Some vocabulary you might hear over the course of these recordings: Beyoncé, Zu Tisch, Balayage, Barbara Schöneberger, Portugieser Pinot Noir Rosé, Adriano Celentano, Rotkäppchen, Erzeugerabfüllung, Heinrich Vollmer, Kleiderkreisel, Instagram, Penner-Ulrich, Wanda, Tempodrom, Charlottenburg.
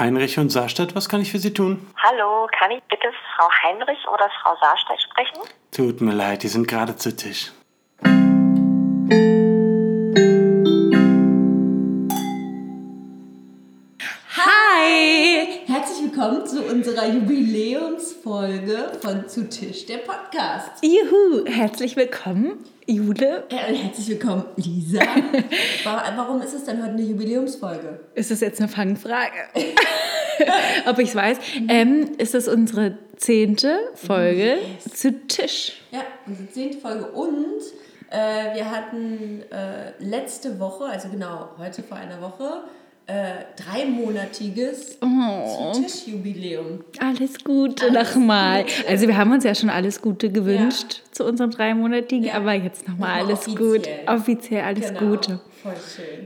Heinrich und Sarstedt, was kann ich für Sie tun? Hallo, kann ich bitte Frau Heinrich oder Frau Sarstedt sprechen? Tut mir leid, die sind gerade zu Tisch. Hi! Herzlich willkommen zu unserer Jubiläumsfolge von Zu Tisch, der Podcast. Juhu! Herzlich willkommen, Jule. Herzlich willkommen, Lisa. Warum ist es denn heute eine Jubiläumsfolge? Ist das jetzt eine Fangfrage? Ob ich es weiß. Ist das unsere 10. Folge Zu Tisch? Ja, unsere 10. Folge und... wir hatten letzte Woche, also genau heute vor einer Woche, 3-monatiges Zu-Tisch-Jubiläum. Alles Gute nochmal. Also wir haben uns ja schon alles Gute gewünscht zu unserem 3-monatigen, aber jetzt nochmal alles Gute. Offiziell alles Gute. Voll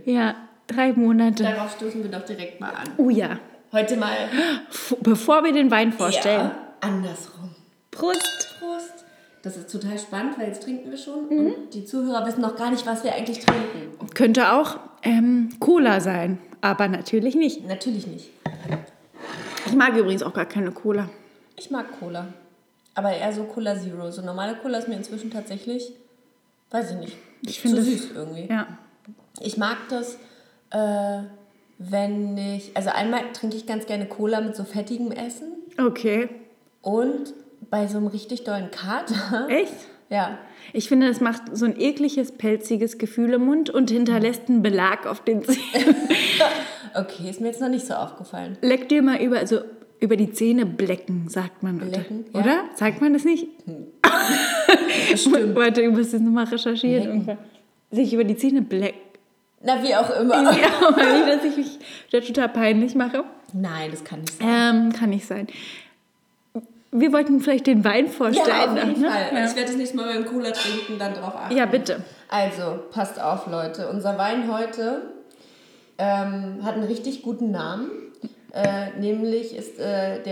schön. Ja, 3 Monate. Darauf stoßen wir doch direkt mal an. Oh ja. Heute mal. Bevor wir den Wein vorstellen. Ja, andersrum. Prost. Prost. Das ist total spannend, weil jetzt trinken wir schon und die Zuhörer wissen noch gar nicht, was wir eigentlich trinken. Könnte auch Cola sein, aber natürlich nicht. Natürlich nicht. Ich mag übrigens auch gar keine Cola. Ich mag Cola, aber eher so Cola Zero. So normale Cola ist mir inzwischen tatsächlich, weiß ich nicht, ich zu süß irgendwie. Ja. Ich mag das, wenn ich, also einmal trinke ich ganz gerne Cola mit so fettigem Essen. Okay. Und... bei so einem richtig dollen Kater. Echt? Ja. Ich finde, das macht so ein ekliges, pelziges Gefühl im Mund und hinterlässt einen Belag auf den Zähnen. Okay, ist mir jetzt noch nicht so aufgefallen. Leck dir mal über, also über die Zähne blecken, sagt man. Blecken, oder? Ja. Sagt man das nicht? Stimmt. Warte, ich muss das nochmal recherchieren. Blecken. Sich über die Zähne blecken. Na, wie auch immer. Ja, aber nicht, dass ich mich da total peinlich mache. Nein, das kann nicht sein. Kann nicht sein. Wir wollten vielleicht den Wein vorstellen. Ja, auf jeden Fall. Ja. Ich werde das nächste Mal beim Cola trinken, dann drauf achten. Ja, bitte. Also, passt auf, Leute. Unser Wein heute hat einen richtig guten Namen. Nämlich ist der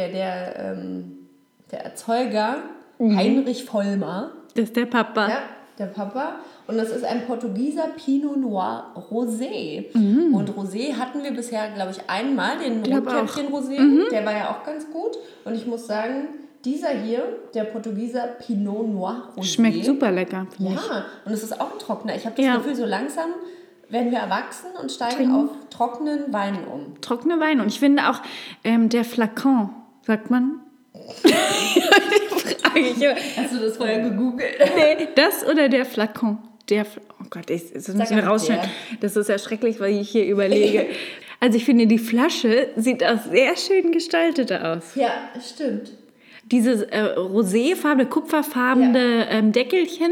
Erzeuger Heinrich Vollmer. Das ist der Papa. Ja, der Papa. Und das ist ein Portugieser Pinot Noir Rosé. Mhm. Und Rosé hatten wir bisher, glaube ich, einmal, den Rotkäppchen Rosé. Mhm. Der war ja auch ganz gut. Und ich muss sagen... dieser hier, der Portugieser Pinot Noir Rosé. Schmeckt super lecker. Ja, und es ist auch ein trockener. Ich habe das Gefühl, so langsam werden wir erwachsen und steigen auf trockenen Wein um. Trockene Weine. Und ich finde auch, der Flakon, sagt man? Hast du das vorher gegoogelt? Nee, das oder der Flakon? Oh Gott, das muss ich mir rausschneiden. Das ist ja schrecklich, weil ich hier überlege. Also ich finde, die Flasche sieht auch sehr schön gestaltet aus. Ja, stimmt. Dieses roséfarbene, kupferfarbene Deckelchen,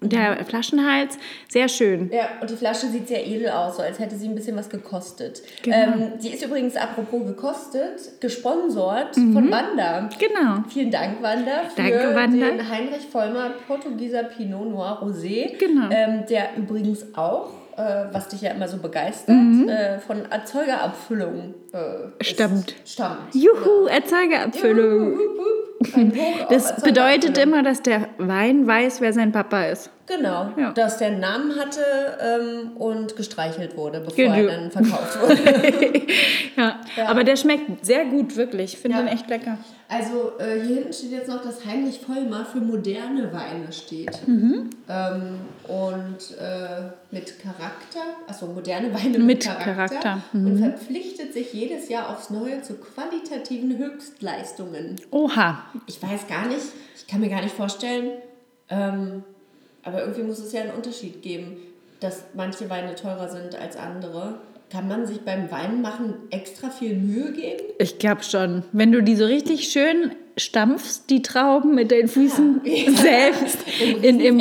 der Flaschenhals, sehr schön. Ja, und die Flasche sieht sehr edel aus, so als hätte sie ein bisschen was gekostet. Genau. Die ist übrigens, apropos gekostet, gesponsort von Wanda. Genau. Vielen Dank, Wanda, für den Heinrich Vollmer Portugieser Pinot Noir Rosé. Genau. Der übrigens auch, was dich ja immer so begeistert, von Erzeugerabfüllung stammt. Juhu, ja. Erzeugerabfüllung. Juhu, das bedeutet immer, dass der Wein weiß, wer sein Papa ist. Genau, dass der einen Namen hatte und gestreichelt wurde, bevor er dann verkauft wurde. Aber der schmeckt sehr gut, wirklich. Ich finde den echt lecker. Also hier hinten steht jetzt noch, dass Heinrich Vollmer für moderne Weine steht. Mhm. Mit Charakter, also moderne Weine mit Charakter. Und verpflichtet sich jedes Jahr aufs Neue zu qualitativen Höchstleistungen. Oha. Ich weiß gar nicht, ich kann mir gar nicht vorstellen, aber irgendwie muss es ja einen Unterschied geben, dass manche Weine teurer sind als andere. Kann man sich beim Weinmachen extra viel Mühe geben? Ich glaube schon. Wenn du die so richtig schön stampfst, die Trauben mit den Füßen selbst. Im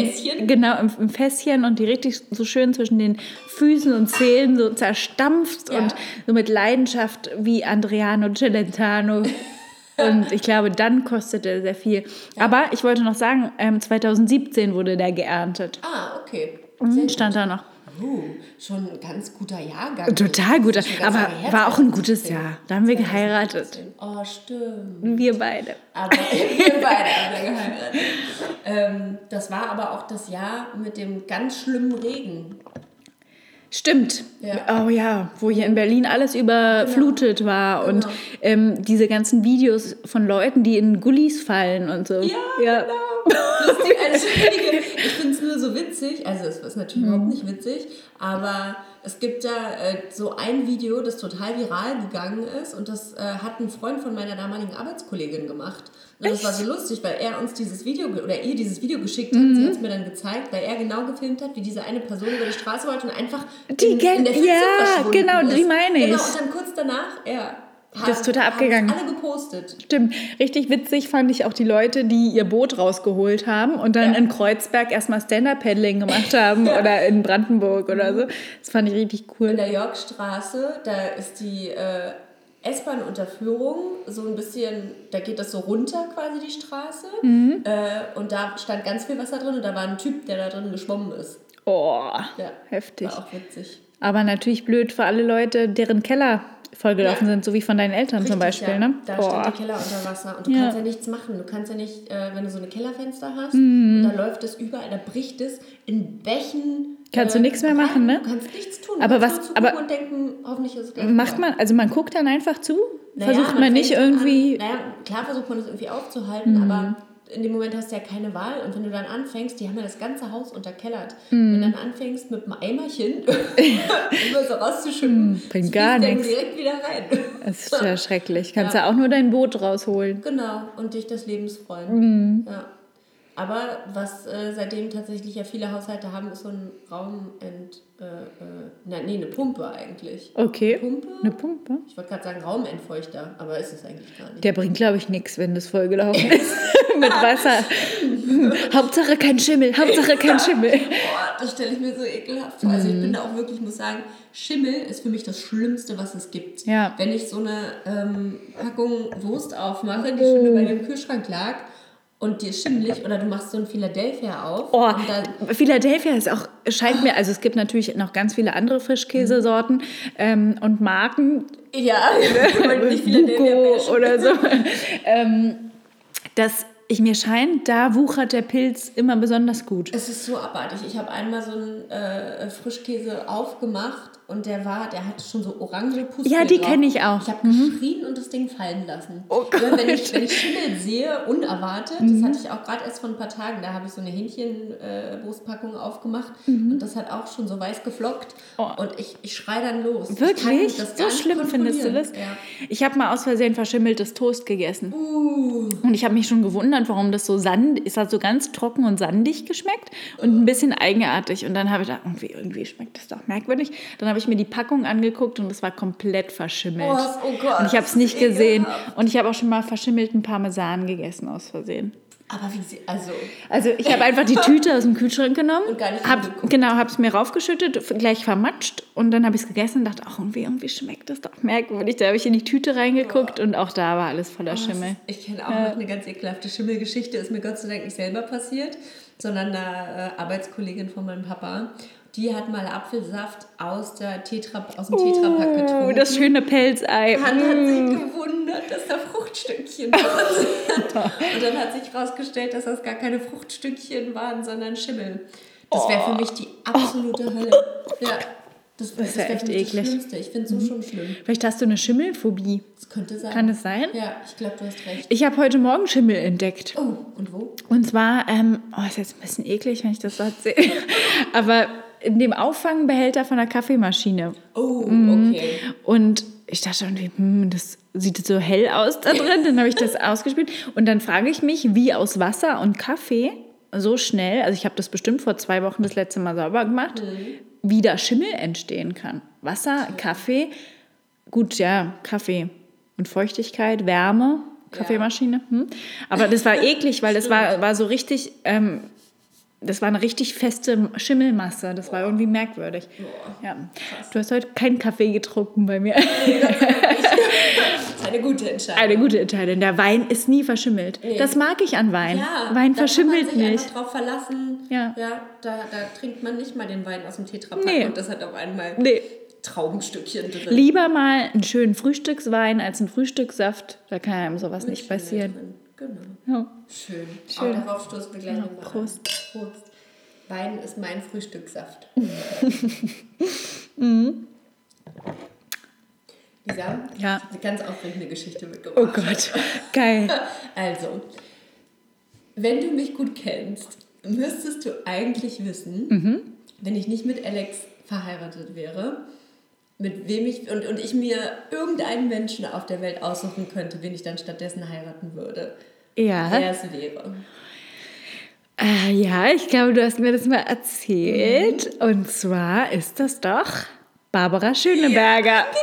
Fässchen und die richtig so schön zwischen den Füßen und Zehen so zerstampfst und so mit Leidenschaft wie Adriano Celentano. Und ich glaube, dann kostet er sehr viel. Ja. Aber ich wollte noch sagen, 2017 wurde der geerntet. Ah, okay. Stand da noch. Oh, schon ein ganz guter Jahrgang. Total guter, aber war auch ein gutes Jahr. Da haben wir geheiratet. Oh, stimmt. Wir beide haben geheiratet. Das war aber auch das Jahr mit dem ganz schlimmen Regen. Stimmt. Ja. Oh ja, wo hier in Berlin alles überflutet war und diese ganzen Videos von Leuten, die in Gullis fallen und so. Ja, ja. Genau. Lustig, also ich finde es nur so witzig, also es ist natürlich überhaupt nicht witzig, aber es gibt da so ein Video, das total viral gegangen ist und das hat ein Freund von meiner damaligen Arbeitskollegin gemacht. Und das war so lustig, weil er uns dieses Video, oder ihr dieses Video geschickt hat, sie hat es mir dann gezeigt, weil er genau gefilmt hat, wie diese eine Person über die Straße wollte und einfach in der Hitze verschwunden ist. Ja, genau, die meine ich. Genau, und dann kurz danach, das ist total abgegangen. Alle gepostet. Stimmt. Richtig witzig fand ich auch die Leute, die ihr Boot rausgeholt haben und dann in Kreuzberg erstmal Stand-Up-Paddling gemacht haben oder in Brandenburg oder so. Das fand ich richtig cool. In der Yorkstraße, da ist die S-Bahn-Unterführung so ein bisschen, da geht das so runter quasi die Straße. Mhm. Und da stand ganz viel Wasser drin und da war ein Typ, der da drin geschwommen ist. Oh, ja, heftig. War auch witzig. Aber natürlich blöd für alle Leute, deren Keller vollgelaufen sind, so wie von deinen Eltern zum Beispiel. Ja. Ne? Da steht der Keller unter Wasser und du kannst ja nichts machen. Du kannst ja nicht, wenn du so eine Kellerfenster hast und da läuft es überall, da bricht es in Bächen. Kannst du nichts mehr machen, ne? Du kannst nichts tun. Aber was? Nur aber und denken, hoffentlich ist es gleich macht klar. Man? Also man guckt dann einfach zu, versucht man nicht irgendwie. Klar versucht man es irgendwie aufzuhalten, aber in dem Moment hast du ja keine Wahl und wenn du dann anfängst, die haben ja das ganze Haus unterkellert. Wenn du dann anfängst mit einem Eimerchen über so rauszuschütten, bringt gar nichts. Direkt wieder rein. Das ist ja schrecklich. Kannst ja auch nur dein Boot rausholen. Genau, und dich des Lebens freuen. Ja. Aber was seitdem tatsächlich ja viele Haushalte haben, ist so ein Raum eine Pumpe eigentlich. Okay, eine Pumpe? Ich wollte gerade sagen Raumentfeuchter, aber ist es eigentlich gar nicht. Der bringt, glaube ich, nichts, wenn das vollgelaufen ist mit Wasser. Hauptsache kein Schimmel, Boah, das stelle ich mir so ekelhaft vor. Also ich bin da auch wirklich, muss sagen, Schimmel ist für mich das Schlimmste, was es gibt. Ja. Wenn ich so eine Packung Wurst aufmache, die schon über dem Kühlschrank lag, und dir schimmelig, oder du machst so ein Philadelphia auf. Oh, Philadelphia ist auch, scheint mir, also es gibt natürlich noch ganz viele andere Frischkäsesorten und Marken. Ja, nicht Philadelphia oder so. Mir scheint, da wuchert der Pilz immer besonders gut. Es ist so abartig. Ich habe einmal so einen Frischkäse aufgemacht und der hatte schon so orange Pusteln. Ja, die kenne ich auch. Ich habe geschrien und das Ding fallen lassen. Oh Gott. Wenn ich Schimmel sehe, unerwartet, das hatte ich auch gerade erst vor ein paar Tagen, da habe ich so eine Hähnchenbrustpackung aufgemacht und das hat auch schon so weiß geflockt und ich schreie dann los. Wirklich? So schlimm findest du das? Ja. Ich habe mal aus Versehen verschimmeltes Toast gegessen. Und ich habe mich schon gewundert, warum das so sandig ist, hat so ganz trocken und sandig geschmeckt und ein bisschen eigenartig. Und dann habe ich gedacht, irgendwie schmeckt das doch merkwürdig. Dann habe ich mir die Packung angeguckt und es war komplett verschimmelt. Oh Gott, und ich habe es nicht gesehen. Und ich habe auch schon mal verschimmelten Parmesan gegessen aus Versehen. Aber wie sie, also ich habe einfach die Tüte aus dem Kühlschrank genommen, und gar nicht habe es mir raufgeschüttet, gleich vermatscht und dann habe ich es gegessen und dachte, irgendwie schmeckt das doch merkwürdig. Da habe ich in die Tüte reingeguckt und auch da war alles voller Schimmel. Ich kenne auch noch eine ganz ekelhafte Schimmelgeschichte, ist mir Gott sei Dank nicht selber passiert, sondern eine Arbeitskollegin von meinem Papa. Die hat mal Apfelsaft aus dem Tetrapack getrunken. Das schöne Pelzei. Dann hat sich gewundert, dass da Fruchtstückchen drin sind. Und dann hat sich herausgestellt, dass das gar keine Fruchtstückchen waren, sondern Schimmel. Das wäre für mich die absolute Hölle. Ja, das ist ja echt eklig. Das Schlimmste. Ich finde es so schon schlimm. Vielleicht hast du eine Schimmelphobie. Das könnte sein. Kann es sein? Ja, ich glaube, du hast recht. Ich habe heute Morgen Schimmel entdeckt. Oh, und wo? Und zwar, ist jetzt ein bisschen eklig, wenn ich das so erzähle. Aber in dem Auffangbehälter von der Kaffeemaschine. Oh, okay. Und ich dachte irgendwie, das sieht so hell aus da drin. Dann habe ich das ausgespielt. Und dann frage ich mich, wie aus Wasser und Kaffee so schnell, also ich habe das bestimmt vor 2 Wochen das letzte Mal sauber gemacht, wie da Schimmel entstehen kann. Wasser, Kaffee, gut, ja, Kaffee und Feuchtigkeit, Wärme, Kaffeemaschine. Ja. Aber das war eklig, weil das war so richtig... Das war eine richtig feste Schimmelmasse. Das war irgendwie merkwürdig. Ja. Du hast heute keinen Kaffee getrunken bei mir. Das ist eine gute Entscheidung. Der Wein ist nie verschimmelt. Nee. Das mag ich an Wein. Ja, Wein verschimmelt nicht. Da kann man sich einfach drauf verlassen. Ja, da trinkt man nicht mal den Wein aus dem Tetrapack. Nee. Und das hat auf einmal Traubenstückchen drin. Lieber mal einen schönen Frühstückswein als einen Frühstückssaft. Da kann einem sowas nicht passieren. Genau. Ja. Schön. Auch darauf stoßen wir gleich nochmal. Prost. Wein ist mein Frühstückssaft. Mhm. Lisa, ja. Eine ganz aufregende Geschichte mitgebracht. Oh Gott, geil. Also, wenn du mich gut kennst, müsstest du eigentlich wissen, wenn ich nicht mit Alex verheiratet wäre, mit wem ich und ich mir irgendeinen Menschen auf der Welt aussuchen könnte, wen ich dann stattdessen heiraten würde. Ja. Wer es wäre. Ja, ich glaube, du hast mir das mal erzählt. Mhm. Und zwar ist das doch Barbara Schöneberger. Ja, genau.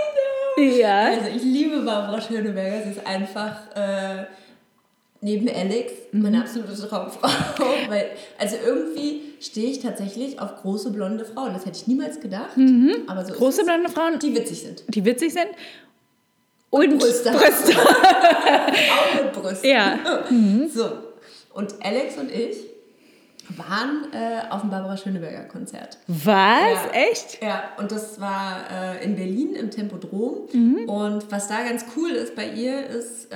Ja. Also ich liebe Barbara Schöneberger. Sie ist einfach neben Alex meine absolute Traumfrau. Also irgendwie stehe ich tatsächlich auf große blonde Frauen. Das hätte ich niemals gedacht. Mhm. Aber so große blonde Frauen. Die witzig sind. Und Brüste. Auch mit Brüsten. Ja. Mhm. So. Und Alex und ich waren auf dem Barbara Schöneberger Konzert. Was? Ja. Echt? Ja, und das war in Berlin im Tempodrom. Mhm. Und was da ganz cool ist bei ihr, ist,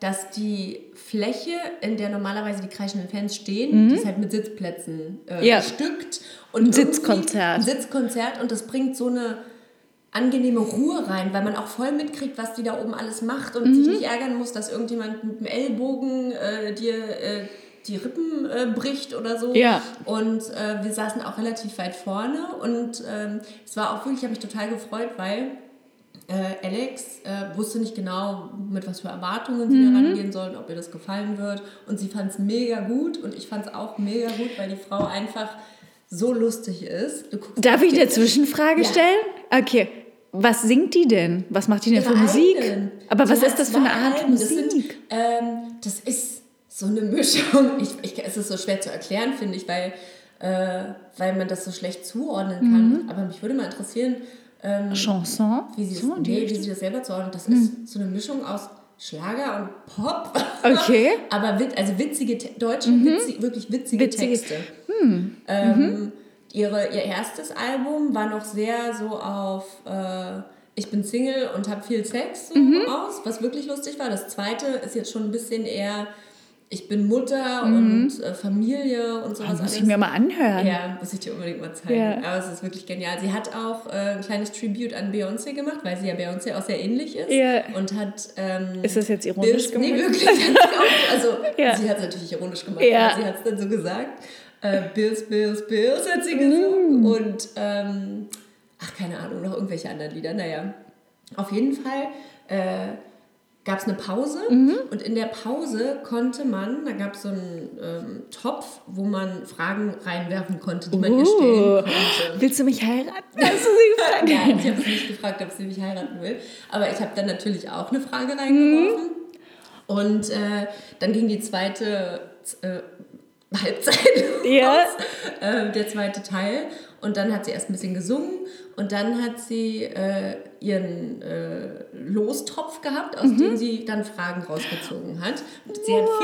dass die Fläche, in der normalerweise die kreischenden Fans stehen, die ist halt mit Sitzplätzen bestückt. Und ein Sitzkonzert. Und das bringt so eine angenehme Ruhe rein, weil man auch voll mitkriegt, was die da oben alles macht und sich nicht ärgern muss, dass irgendjemand mit dem Ellbogen dir die Rippen bricht oder so. Ja. Und wir saßen auch relativ weit vorne und es war auch wirklich, ich habe mich total gefreut, weil Alex wusste nicht genau, mit was für Erwartungen sie da rangehen sollen, ob ihr das gefallen wird, und sie fand es mega gut und ich fand es auch mega gut, weil die Frau einfach so lustig ist. Darf ich eine Zwischenfrage stellen? Okay. Was singt die denn? Was macht die denn für Musik? Aber was ist das für eine Art Musik? Das ist so eine Mischung. Es ist so schwer zu erklären, finde ich, weil man das so schlecht zuordnen kann. Aber mich würde mal interessieren, Chanson? Wie sie das selber zuordnen. Das ist so eine Mischung aus Schlager und Pop. Okay. Aber witzige deutsche, wirklich witzige Texte. Ihr erstes Album war noch sehr so auf ich bin Single und habe viel Sex aus, was wirklich lustig war. Das zweite ist jetzt schon ein bisschen eher ich bin Mutter und Familie und sowas. Das muss ich mir mal anhören. Ja, muss ich dir unbedingt mal zeigen. Ja. Aber es ist wirklich genial. Sie hat auch ein kleines Tribute an Beyoncé gemacht, weil sie ja Beyoncé auch sehr ähnlich ist. Ja. Und hat... ist das jetzt ironisch gemacht? Nee, wirklich. Sie hat es natürlich ironisch gemacht, aber sie hat es dann so gesagt. Bills hat sie gesungen und keine Ahnung, noch irgendwelche anderen Lieder, naja. Auf jeden Fall gab es eine Pause und in der Pause konnte man, da gab es so einen Topf, wo man Fragen reinwerfen konnte, die man ihr stellen konnte. Willst du mich heiraten? Hast du sie gefragt? Nein, ich habe sie nicht gefragt, ob sie mich heiraten will, aber ich habe dann natürlich auch eine Frage reingeworfen und dann ging die zweite Halbzeit raus, der zweite Teil, und dann hat sie erst ein bisschen gesungen und dann hat sie ihren Lostopf gehabt, aus dem sie dann Fragen rausgezogen hat. Und sie hat 5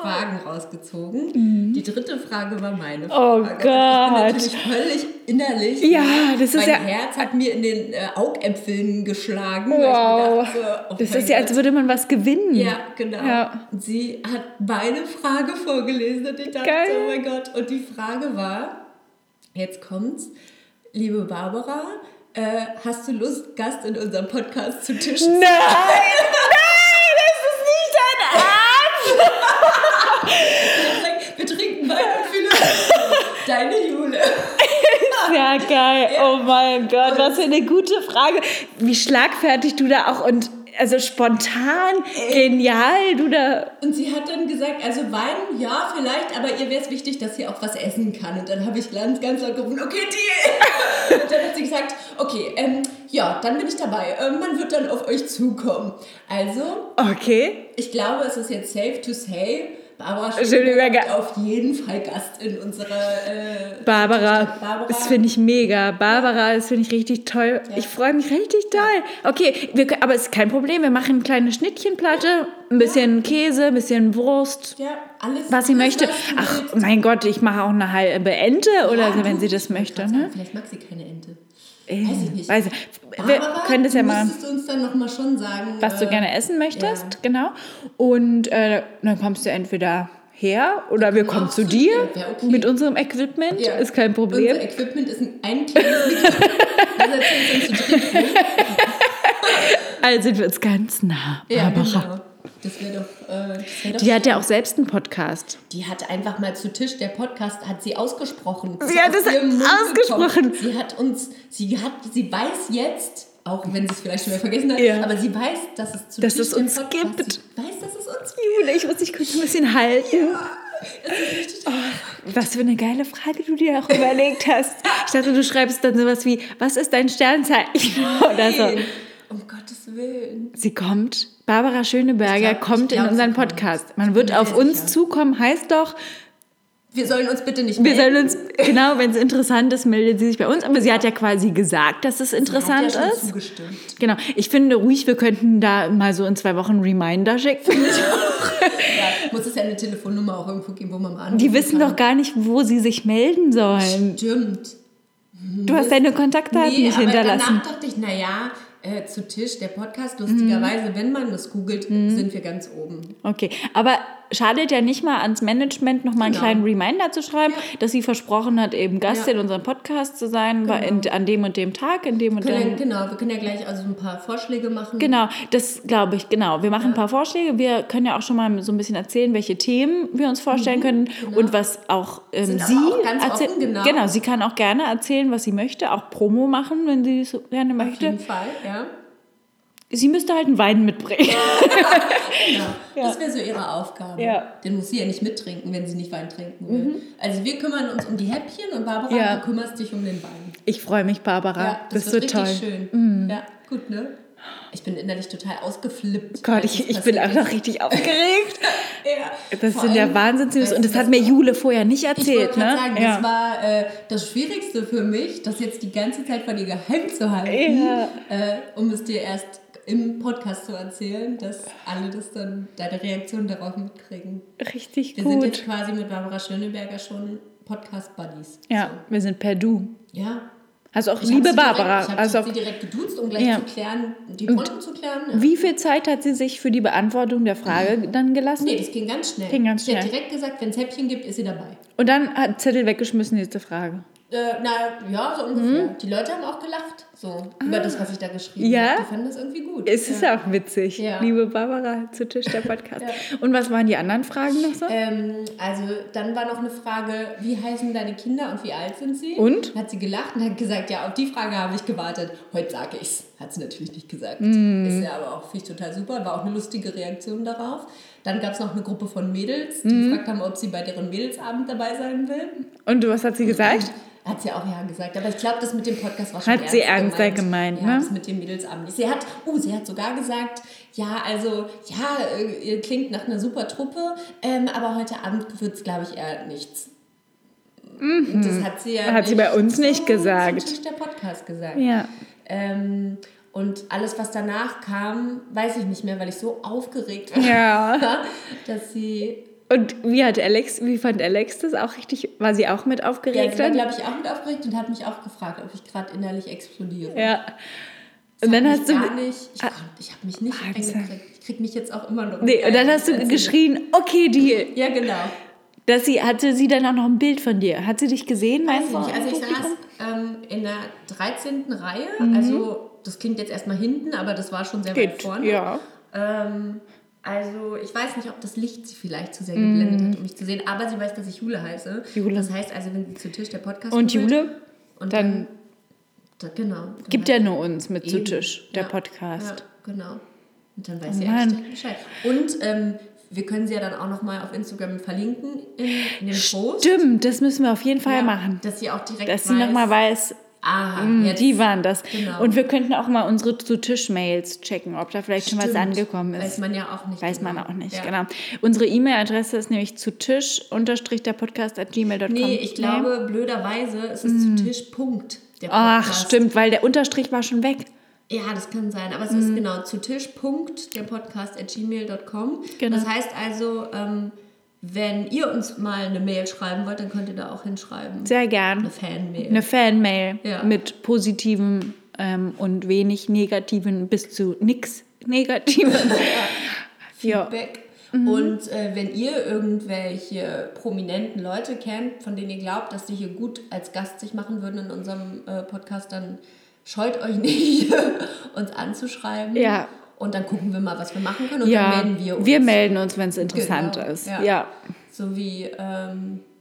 Fragen rausgezogen. Die dritte Frage war meine Frage. Oh Gott. Ich bin natürlich völlig innerlich. Ja, das ist mein Herz hat mir in den Augäpfeln geschlagen. Wow. Weil ich mir dachte, das ist ja, als würde man was gewinnen. Ja, genau. Ja. Sie hat meine Frage vorgelesen und ich dachte, oh mein Gott. Und die Frage war, jetzt kommt's, liebe Barbara, hast du Lust, Gast in unserem Podcast zu Tisch zu sein? Nein! Nein, das ist nicht dein Ernst! Wir trinken Wein und Philosophie. Deine Jule. Ja, geil. Ja. Oh mein Gott, was für eine gute Frage. Wie schlagfertig du da auch und also spontan, genial, du da. Und sie hat dann gesagt, also Wein, ja, vielleicht, aber ihr wäre es wichtig, dass sie auch was essen kann. Und dann habe ich ganz laut gerufen, okay, Deal. Und dann hat sie gesagt, okay, dann bin ich dabei. Man wird dann auf euch zukommen. Also, okay. Ich glaube, es ist jetzt safe to say, Barbara Schöneberger auf jeden Fall Gast in unserer Barbara. Das finde ich mega. Barbara, das finde ich richtig toll. Ja. Ich freue mich richtig toll. Ja. Okay, aber es ist kein Problem. Wir machen eine kleine Schnittchenplatte, ein bisschen Käse, ein bisschen Wurst, alles, was sie möchte. Ach, mein Gott, ich mache auch eine halbe Ente oder so, wenn sie das möchte. Ne? Vielleicht mag sie keine Ente. Weiß ich nicht. Barbara, können das ja mal, müsstest du uns dann nochmal schon sagen, was du gerne essen möchtest, genau. Und dann kommst du entweder her oder wir kommen zu dir okay. mit unserem Equipment, ja. ist kein Problem. Unser Equipment ist ein Team. Also sind wir uns ganz nah, Barbara. Ja, genau. Das wäre doch, die hat ja auch selbst einen Podcast. Die hat einfach mal zu Tisch, der Podcast hat sie ausgesprochen. Sie hat es ausgesprochen. Sie weiß jetzt, auch wenn sie es vielleicht schon mal vergessen hat, ja. aber sie weiß, dass es zu dass Tisch es uns Podcast gibt. Sie weiß, dass es uns gibt. Ich muss dich kurz ein bisschen halten. Ja. Oh, was für eine geile Frage du dir auch überlegt hast. Ich dachte, du schreibst dann sowas wie, was ist dein Sternzeichen? Oder so. Um Gottes Willen. Sie kommt, Barbara Schöneberger kommt in unseren Podcast. Man wird auf uns zukommen, heißt doch... Wir sollen uns bitte nicht melden. Genau, wenn es interessant ist, meldet sie sich bei uns. Aber sie hat ja quasi gesagt, dass es interessant ist. Sie hat ja schon zugestimmt. Genau. Ich finde ruhig, wir könnten da mal so in 2 Wochen Reminder schicken. Ja, muss es ja eine Telefonnummer auch irgendwo geben, wo man mal anrufen Die wissen kann. Doch gar nicht, wo sie sich melden sollen. Stimmt. Du hast deine Kontaktdaten nicht hinterlassen. Danach dachte ich, zu Tisch, der Podcast, lustigerweise, wenn man das googelt, sind wir ganz oben. Okay, aber schadet ja nicht mal ans Management, nochmal einen kleinen Reminder zu schreiben, dass sie versprochen hat, eben Gast in unserem Podcast zu sein, an dem und dem Tag, in dem und dem... wir können ja gleich also ein paar Vorschläge machen. Genau, das glaube ich, wir machen ein paar Vorschläge, wir können ja auch schon mal so ein bisschen erzählen, welche Themen wir uns vorstellen können und was auch sie erzählt. Genau, sie kann auch gerne erzählen, was sie möchte, auch Promo machen, wenn sie es gerne möchte. Auf jeden Fall, ja. Sie müsste halt einen Wein mitbringen. Ja. Das wäre so ihre Aufgabe. Ja. Den muss sie ja nicht mittrinken, wenn sie nicht Wein trinken will. Also wir kümmern uns um die Häppchen und Barbara, du kümmerst dich um den Wein. Ich freue mich, Barbara. Ja, das wird richtig toll. Schön. Mhm. Ja, gut, ne? Ich bin innerlich total ausgeflippt. Gott, ich bin auch noch richtig aufgeregt. Das sind ja Wahnsinns. Und das hat mir Jule vorher nicht erzählt. Ich wollte sagen, das war das Schwierigste für mich, das jetzt die ganze Zeit von dir geheim zu halten, um es dir erst im Podcast zu erzählen, dass alle deine Reaktion darauf mitkriegen. Richtig gut. Wir sind jetzt quasi mit Barbara Schöneberger schon Podcast-Buddies. Ja, so. Wir sind per Du. Ja. Also auch liebe Barbara. Ich habe sie direkt geduzt, um gleich die Fronten zu klären. Ja. Wie viel Zeit hat sie sich für die Beantwortung der Frage dann gelassen? Nee, das ging ganz schnell. Sie hat direkt gesagt, wenn es Häppchen gibt, ist sie dabei. Und dann hat Zettel weggeschmissen, nächste Frage. So ungefähr. Die Leute haben auch gelacht, über das, was ich da geschrieben habe. Die fanden das irgendwie gut. Es ist auch witzig, liebe Barbara, zu Tisch, der Podcast. Und was waren die anderen Fragen noch so? Dann war noch eine Frage, wie heißen deine Kinder und wie alt sind sie? Und? Hat sie gelacht und hat gesagt, ja, auf die Frage habe ich gewartet. Heute sage ich's. Hat sie natürlich nicht gesagt. Ist ja aber auch, finde ich, total super. War auch eine lustige Reaktion darauf. Dann gab es noch eine Gruppe von Mädels, die gefragt haben, ob sie bei deren Mädelsabend dabei sein will. Und was hat sie gesagt? Hat sie auch gesagt. Aber ich glaube, das mit dem Podcast war schon ernst gemeint. Hat sie ernst gemeint, ne? Das mit dem Mädelsabend. Sie hat sogar gesagt, ihr klingt nach einer super Truppe, aber heute Abend wird es, glaube ich, eher nichts. Mhm. Das hat sie sie bei uns nicht gesagt. Das hat natürlich der Podcast gesagt. Ja. Und alles, was danach kam, weiß ich nicht mehr, weil ich so aufgeregt war, dass sie... Und wie fand Alex das auch richtig? War sie auch mit aufgeregt? Ja, sie war, glaube ich, auch mit aufgeregt und hat mich auch gefragt, ob ich gerade innerlich explodiere. Ja. Und dann hast du... Ich habe mich nicht eingekriegt. Ich kriege mich jetzt auch immer noch... Nee, und dann hast du geschrien, okay, Deal. Ja, genau. Hatte sie dann auch noch ein Bild von dir? Hat sie dich gesehen? Weiß ich nicht. Also ich saß in der 13. Reihe. Mhm. Also das klingt jetzt erstmal hinten, aber das war schon sehr weit vorne. Ja. Also ich weiß nicht, ob das Licht sie vielleicht zu sehr geblendet hat, um mich zu sehen. Aber sie weiß, dass ich Jule heiße. Jule. Das heißt also, wenn sie zu Tisch der Podcast und kommt, Jule, und dann genau. Dann gibt ja nur uns mit zu Tisch der Podcast. Ja, genau. Und dann weiß sie eigentlich Bescheid. Und wir können sie ja dann auch nochmal auf Instagram verlinken in den Post. Stimmt, das müssen wir auf jeden Fall machen. Dass sie auch direkt weiß. Dass sie nochmal weiß... Aha, die waren das. Genau. Und wir könnten auch mal unsere Zu-Tisch-Mails checken, ob da vielleicht schon was angekommen ist. Weiß man ja auch nicht. Genau. Unsere E-Mail-Adresse ist nämlich zutisch_derpodcast@gmail.com. Nee, ich glaube, blöderweise ist es zutisch.derpodcast. Ach, stimmt, weil der Unterstrich war schon weg. Ja, das kann sein, aber es ist genau zutisch.derpodcast@gmail.com. Genau. Das heißt also... wenn ihr uns mal eine Mail schreiben wollt, dann könnt ihr da auch hinschreiben. Sehr gern. Eine Fanmail. Mit positiven und wenig negativen bis zu nix negativen Feedback. Mhm. Und wenn ihr irgendwelche prominenten Leute kennt, von denen ihr glaubt, dass sie hier gut als Gast sich machen würden in unserem Podcast, dann scheut euch nicht, uns anzuschreiben. Ja. Und dann gucken wir mal, was wir machen können, und dann melden wir uns. Wir melden uns, wenn es interessant ist. Ja. Ja. So wie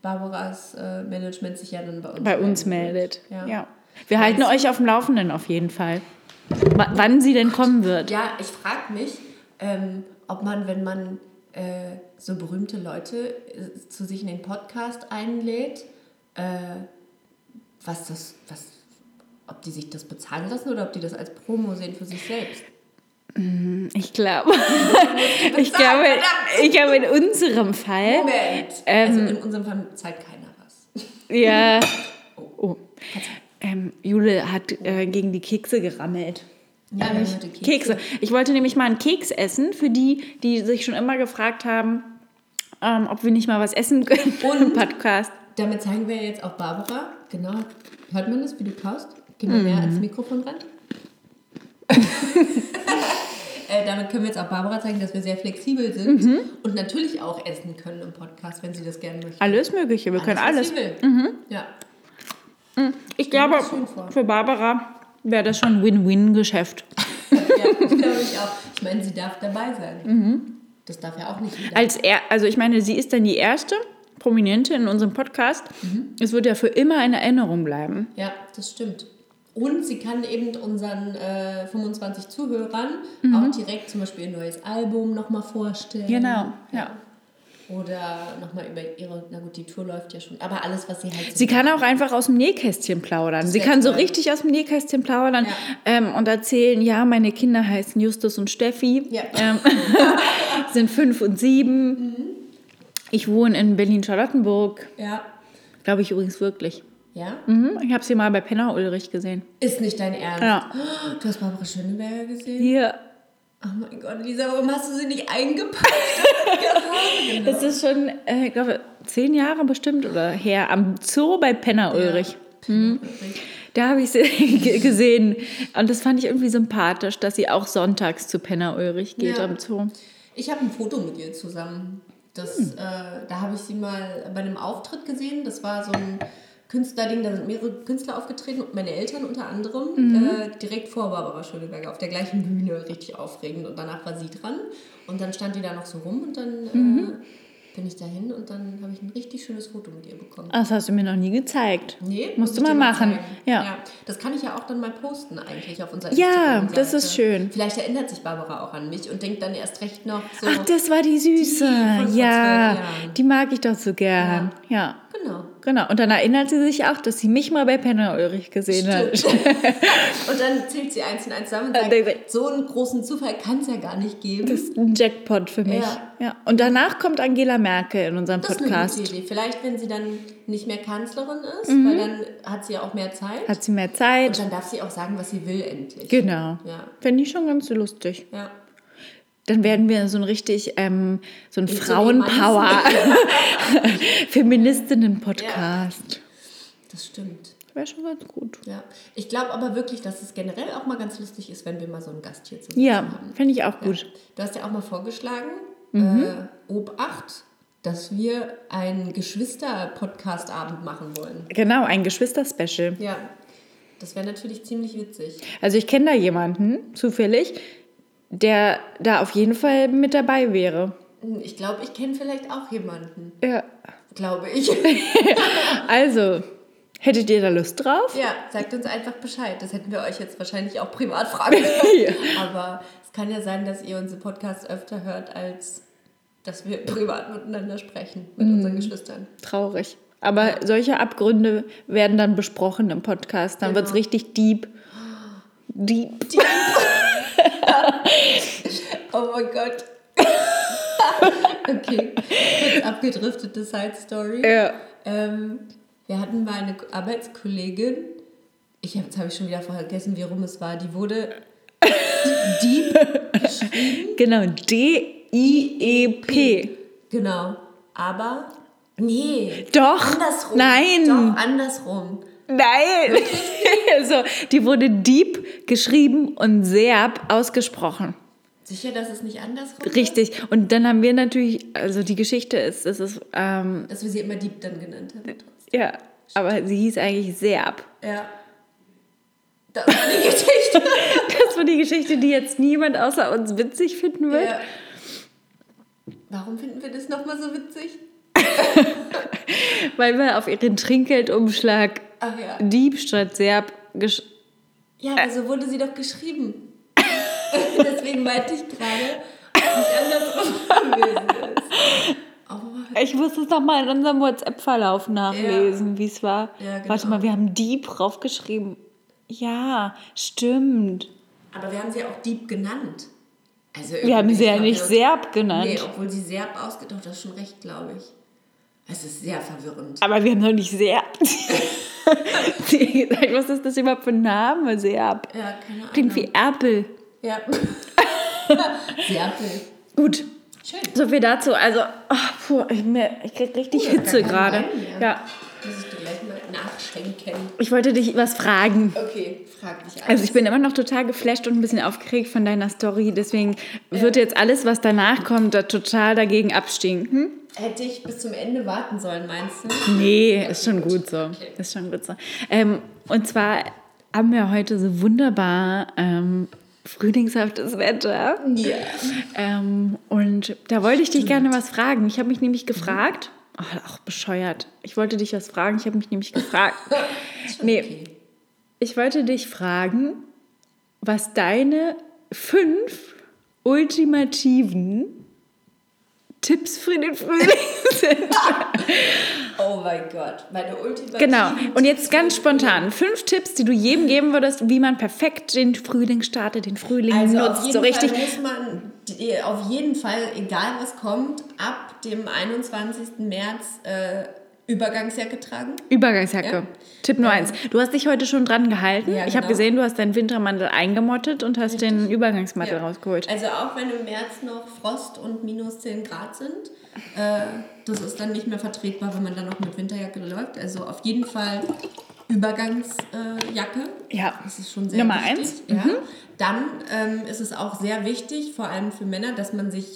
Barbaras Management sich ja dann bei uns meldet. Ja. Ja. Wir halten euch auf dem Laufenden auf jeden Fall. Wann sie denn kommen wird. Ja, ich frage mich, ob man, wenn man so berühmte Leute zu sich in den Podcast einlädt, ob die sich das bezahlen lassen oder ob die das als Promo sehen für sich selbst. Ich glaube, in unserem Fall... Moment! Also in unserem Fall zahlt keiner was. Ja. Oh. Jule hat gegen die Kekse gerammelt. Ja, ich hatte Kekse. Ich wollte nämlich mal einen Keks essen, für die sich schon immer gefragt haben, ob wir nicht mal was essen können. Und im Podcast. Damit zeigen wir jetzt auch Barbara. Genau. Hört man das, wie du kaust? Gehen wir mehr ans Mikrofon ran? Damit können wir jetzt auch Barbara zeigen, dass wir sehr flexibel sind und natürlich auch essen können im Podcast, wenn sie das gerne möchte. Alles Mögliche, wir können alles. Mhm. Ja. Ich glaube, für Barbara wäre das schon ein Win-Win-Geschäft. Ja, das glaube ich auch. Ich meine, sie darf dabei sein. Mhm. Das darf ja auch nicht jeder. Also ich meine, sie ist dann die erste Prominente in unserem Podcast. Mhm. Es wird ja für immer eine Erinnerung bleiben. Ja, das stimmt. Und sie kann eben unseren 25 Zuhörern auch direkt zum Beispiel ihr neues Album nochmal vorstellen. Genau, ja. Oder nochmal über ihre, die Tour läuft ja schon, aber alles, was sie halt... Sie kann auch einfach aus dem Nähkästchen plaudern. Sie kann so richtig aus dem Nähkästchen plaudern und erzählen, meine Kinder heißen Justus und Steffi, sind 5 und 7, ich wohne in Berlin-Charlottenburg, glaube ich übrigens wirklich. Ja? Mhm, ich habe sie mal bei Penner-Ulrich gesehen. Ist nicht dein Ernst? Ja. Du hast Barbara Schöneberger gesehen? Ja. Oh mein Gott, Lisa, warum hast du sie nicht eingepackt? Genau. Das ist schon, ich glaube, 10 Jahre bestimmt oder her, am Zoo bei Penner-Ulrich. Ja. Mhm. Da habe ich sie gesehen und das fand ich irgendwie sympathisch, dass sie auch sonntags zu Penner-Ulrich geht am Zoo. Ich habe ein Foto mit ihr zusammen. Da habe ich sie mal bei einem Auftritt gesehen, das war so ein Künstlerding, da sind mehrere Künstler aufgetreten, und meine Eltern unter anderem, direkt vor Barbara Schöneberger auf der gleichen Bühne, richtig aufregend, und danach war sie dran und dann stand die da noch so rum und dann bin ich da hin und dann habe ich ein richtig schönes Foto mit ihr bekommen. Ach, das hast du mir noch nie gezeigt. Nee. Musst du mal machen. Ja. Das kann ich ja auch dann mal posten eigentlich auf unserer Instagram-Seite. Ja, das ist schön. Vielleicht erinnert sich Barbara auch an mich und denkt dann erst recht noch so... Ach, das war die Süße. Die die mag ich doch so gern. Ja. Genau, und dann erinnert sie sich auch, dass sie mich mal bei Penner-Ulrich gesehen hat. Und dann zählt sie 1 und 1 zusammen und sagt, so einen großen Zufall kann es ja gar nicht geben. Das ist ein Jackpot für mich. Ja. Und danach kommt Angela Merkel in unserem Podcast. Das ist eine gute Idee. Vielleicht, wenn sie dann nicht mehr Kanzlerin ist, weil dann hat sie ja auch mehr Zeit. Und dann darf sie auch sagen, was sie will endlich. Genau. Ja. Fände ich schon ganz lustig. Ja. Dann werden wir so ein richtig, so ein Frauenpower-Feministinnen-Podcast. Ja, das stimmt. Wäre schon ganz gut. Ja. Ich glaube aber wirklich, dass es generell auch mal ganz lustig ist, wenn wir mal so einen Gast hier zusammen haben. Ja, finde ich auch gut. Du hast ja auch mal vorgeschlagen, Obacht, dass wir einen Geschwister-Podcast-Abend machen wollen. Genau, ein Geschwister-Special. Ja, das wäre natürlich ziemlich witzig. Also ich kenne da jemanden, zufällig, der da auf jeden Fall mit dabei wäre. Ich glaube, ich kenne vielleicht auch jemanden. Ja. Glaube ich. Also, hättet ihr da Lust drauf? Ja, sagt uns einfach Bescheid. Das hätten wir euch jetzt wahrscheinlich auch privat fragen können. Ja. Aber es kann ja sein, dass ihr unsere Podcasts öfter hört, als dass wir privat miteinander sprechen, mit unseren Geschwistern. Traurig. Aber solche Abgründe werden dann besprochen im Podcast. Dann wird es richtig deep. Deep. Oh mein Gott. Okay, kurz abgedriftete Side-Story. Ja. Wir hatten mal eine Arbeitskollegin, jetzt habe ich schon wieder vergessen, wie rum es war, die wurde Deep geschrieben. Genau, D-I-E-P. Genau, aber nee. Doch, andersrum. Nein. Doch, andersrum. Nein, also, die wurde Deep geschrieben und Serb ausgesprochen. Sicher, dass es nicht andersrum ist? Richtig. Und dann haben wir natürlich, also die Geschichte ist, dass es... dass wir sie immer Dieb dann genannt haben. Trotzdem. Ja, aber sie hieß eigentlich Serb. Ja. Das war die Geschichte. Das war die Geschichte, die jetzt niemand außer uns witzig finden wird. Ja. Warum finden wir das nochmal so witzig? Weil wir auf ihren Trinkgeldumschlag Dieb statt Serb... Ja, also wurde sie doch geschrieben. Deswegen meinte ich gerade, dass es andersrum gewesen ist. Oh. Ich muss es nochmal in unserem WhatsApp-Verlauf nachlesen, wie es war. Ja, genau. Warte mal, wir haben Dieb draufgeschrieben. Ja, stimmt. Aber wir haben sie auch Dieb genannt. Also wir haben sie ja nicht Serb genannt. Nee, obwohl sie Serb ausgedacht hat, schon recht, glaube ich. Es ist sehr verwirrend. Aber wir haben noch nicht Serb. Was ist das überhaupt für ein Name, Serb? Ja, keine Ahnung. Klingt wie Erpel. Ja. Serpel. Gut. Schön. So viel dazu. Also, ich krieg richtig Hitze gerade. Ja. Muss ich dir gleich mal nachschenken. Ich wollte dich was fragen. Okay, frag dich alles. Also ich bin immer noch total geflasht und ein bisschen aufgeregt von deiner Story. Deswegen wird jetzt alles, was danach kommt, da total dagegen abstinken. Hätte ich bis zum Ende warten sollen, meinst du? Nee, ist schon gut so. Okay. Ist schon gut so. Und zwar haben wir heute so wunderbar... frühlingshaftes Wetter. Yeah. Und da wollte ich dich gerne was fragen. Ich habe mich nämlich gefragt, auch bescheuert. Ich wollte dich was fragen, ich habe mich nämlich gefragt. Okay. Ich wollte dich fragen, was deine 5 ultimativen Tipps für den Frühling sind. Oh mein Gott, meine ultimativen. Genau, und jetzt ganz spontan. 5 Tipps, die du jedem geben würdest, wie man perfekt den Frühling startet, den Frühling also nutzt. Also muss man auf jeden Fall, egal was kommt, ab dem 21. März Übergangsjacke tragen. Übergangsjacke. Ja. Tipp Nummer 1. Du hast dich heute schon dran gehalten. Ja, ich habe gesehen, du hast deinen Wintermantel eingemottet und hast den Übergangsmantel rausgeholt. Also auch wenn im März noch Frost und minus 10 Grad sind, das ist dann nicht mehr vertretbar, wenn man dann noch mit Winterjacke läuft. Also auf jeden Fall Übergangsjacke. Ja. Das ist schon sehr Nummer wichtig. 1. Ja. Mhm. Dann ist es auch sehr wichtig, vor allem für Männer, dass man sich...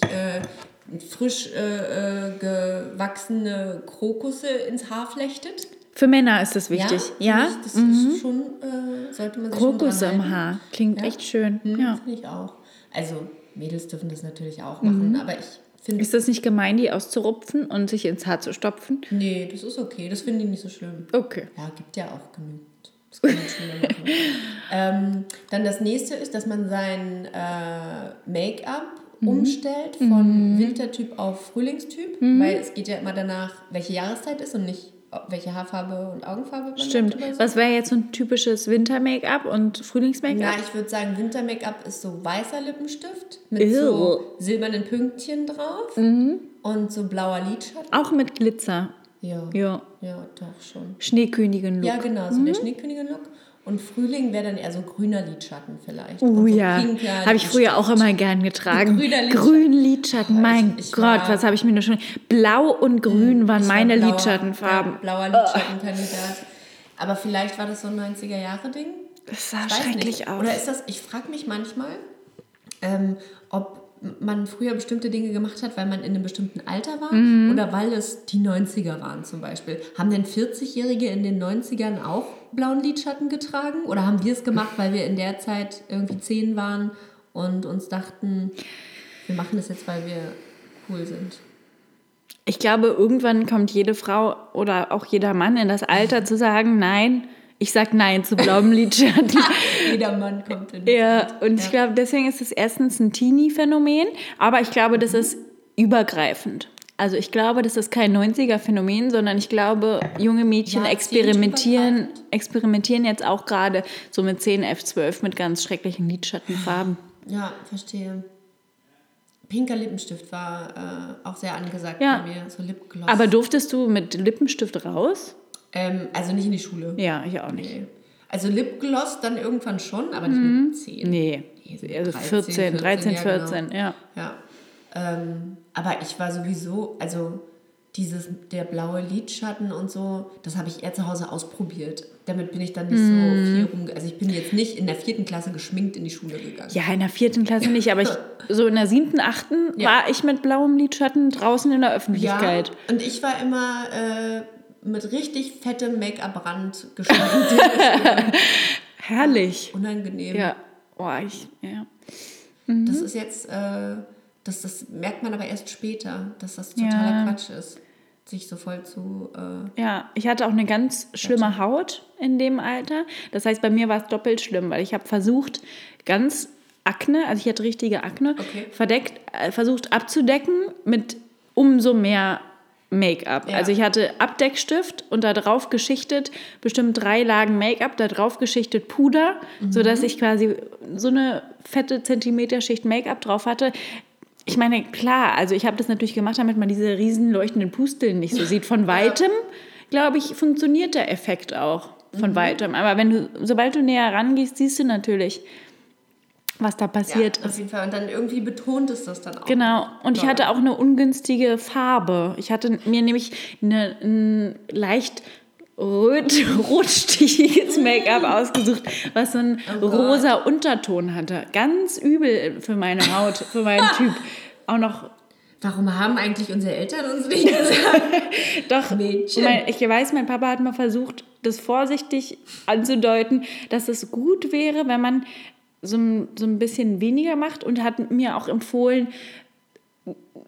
frisch gewachsene Krokusse ins Haar flechtet. Für Männer ist das wichtig. Ja? Das ist schon, sollte man sich Krokusse im Haar, klingt echt schön. Ja. Finde ich auch. Also Mädels dürfen das natürlich auch machen, aber ich finde... Ist das nicht gemein, die auszurupfen und sich ins Haar zu stopfen? Nee, das ist okay, das finde ich nicht so schlimm. Okay. Ja, gibt ja auch genug. Das kann man schon machen. Dann das nächste ist, dass man sein Make-up umstellt von Wintertyp auf Frühlingstyp, weil es geht ja immer danach, welche Jahreszeit ist und nicht welche Haarfarbe und Augenfarbe man hat oder so. Was wäre jetzt so ein typisches Winter-Make-up und Frühlings-Make-up? Ja, ich würde sagen, Winter-Make-up ist so weißer Lippenstift mit so silbernen Pünktchen drauf und so blauer Lidschatten. Auch mit Glitzer. Ja, doch schon. Schneekönigin-Look. Ja, genau, so der Schneekönigin-Look. Und Frühling wäre dann eher so grüner Lidschatten vielleicht. Oh so ja, habe ich früher auch immer gern getragen. Grün Lidschatten, mein Gott, was habe ich mir nur schon... Blau und grün waren meine Lidschattenfarben. Ja, blauer Lidschattenkandidat. Aber vielleicht war das so ein 90er-Jahre-Ding. Das sah schrecklich aus. Oder ist das... Ich frage mich manchmal, ob man früher bestimmte Dinge gemacht hat, weil man in einem bestimmten Alter war oder weil es die 90er waren zum Beispiel. Haben denn 40-Jährige in den 90ern auch blauen Lidschatten getragen? Oder haben wir es gemacht, weil wir in der Zeit irgendwie 10 waren und uns dachten, wir machen das jetzt, weil wir cool sind? Ich glaube, irgendwann kommt jede Frau oder auch jeder Mann in das Alter zu sagen, nein, ich sag nein zu blauem Lidschatten. Jeder Mann kommt in und ich glaube, deswegen ist es erstens ein Teenie-Phänomen, aber ich glaube, das ist übergreifend. Also ich glaube, das ist kein 90er-Phänomen, sondern ich glaube, junge Mädchen experimentieren jetzt auch gerade so mit 10, 11, 12 mit ganz schrecklichen Lidschattenfarben. Ja, verstehe. Pinker Lippenstift war auch sehr angesagt bei mir, so Lipgloss. Aber durftest du mit Lippenstift raus? Also nicht in die Schule. Ja, ich auch nicht. Nee. Also Lipgloss dann irgendwann schon, aber nicht mit 10. Nee, also 13, 14, genau. Aber ich war sowieso, also der blaue Lidschatten und so, das habe ich eher zu Hause ausprobiert. damit bin ich dann nicht so viel also ich bin jetzt nicht in der 4. Klasse geschminkt in die Schule gegangen. Ja, in der 4. Klasse nicht, aber ich, so in der 7., 8. Ja. war ich mit blauem Lidschatten draußen in der Öffentlichkeit. Ja, und ich war immer mit richtig fettem Make-up-Rand geschminkt. Herrlich. Unangenehm. Ja. Oh, ja. Mhm. Das ist jetzt, das merkt man aber erst später, dass das totaler Quatsch ist, sich so voll zu... ja, ich hatte auch eine ganz schlimme Haut in dem Alter. Das heißt, bei mir war es doppelt schlimm, weil ich habe versucht, ganz Akne, also ich hatte richtige Akne, versucht abzudecken mit umso mehr Make-up. Ja. Also ich hatte Abdeckstift und da drauf geschichtet bestimmt 3 Lagen Make-up, da drauf geschichtet Puder, sodass ich quasi so eine fette Zentimeterschicht Make-up drauf hatte. Ich meine, klar, also ich habe das natürlich gemacht, damit man diese riesen leuchtenden Pusteln nicht so sieht. Von Weitem, glaube ich, funktioniert der Effekt auch von Weitem. Aber wenn du, sobald du näher rangehst, siehst du natürlich, was da passiert ist. Auf jeden Fall. Und dann irgendwie betont es das dann auch. Genau. Und ich hatte auch eine ungünstige Farbe. Ich hatte mir nämlich ein leicht rotstichiges Make-up ausgesucht, was so einen rosa Unterton hatte. Ganz übel für meine Haut, für meinen Typ. Auch noch. Warum haben eigentlich unsere Eltern uns nicht gesagt? Doch, ich weiß, mein Papa hat mal versucht, das vorsichtig anzudeuten, dass es gut wäre, wenn man so ein bisschen weniger macht, und hat mir auch empfohlen,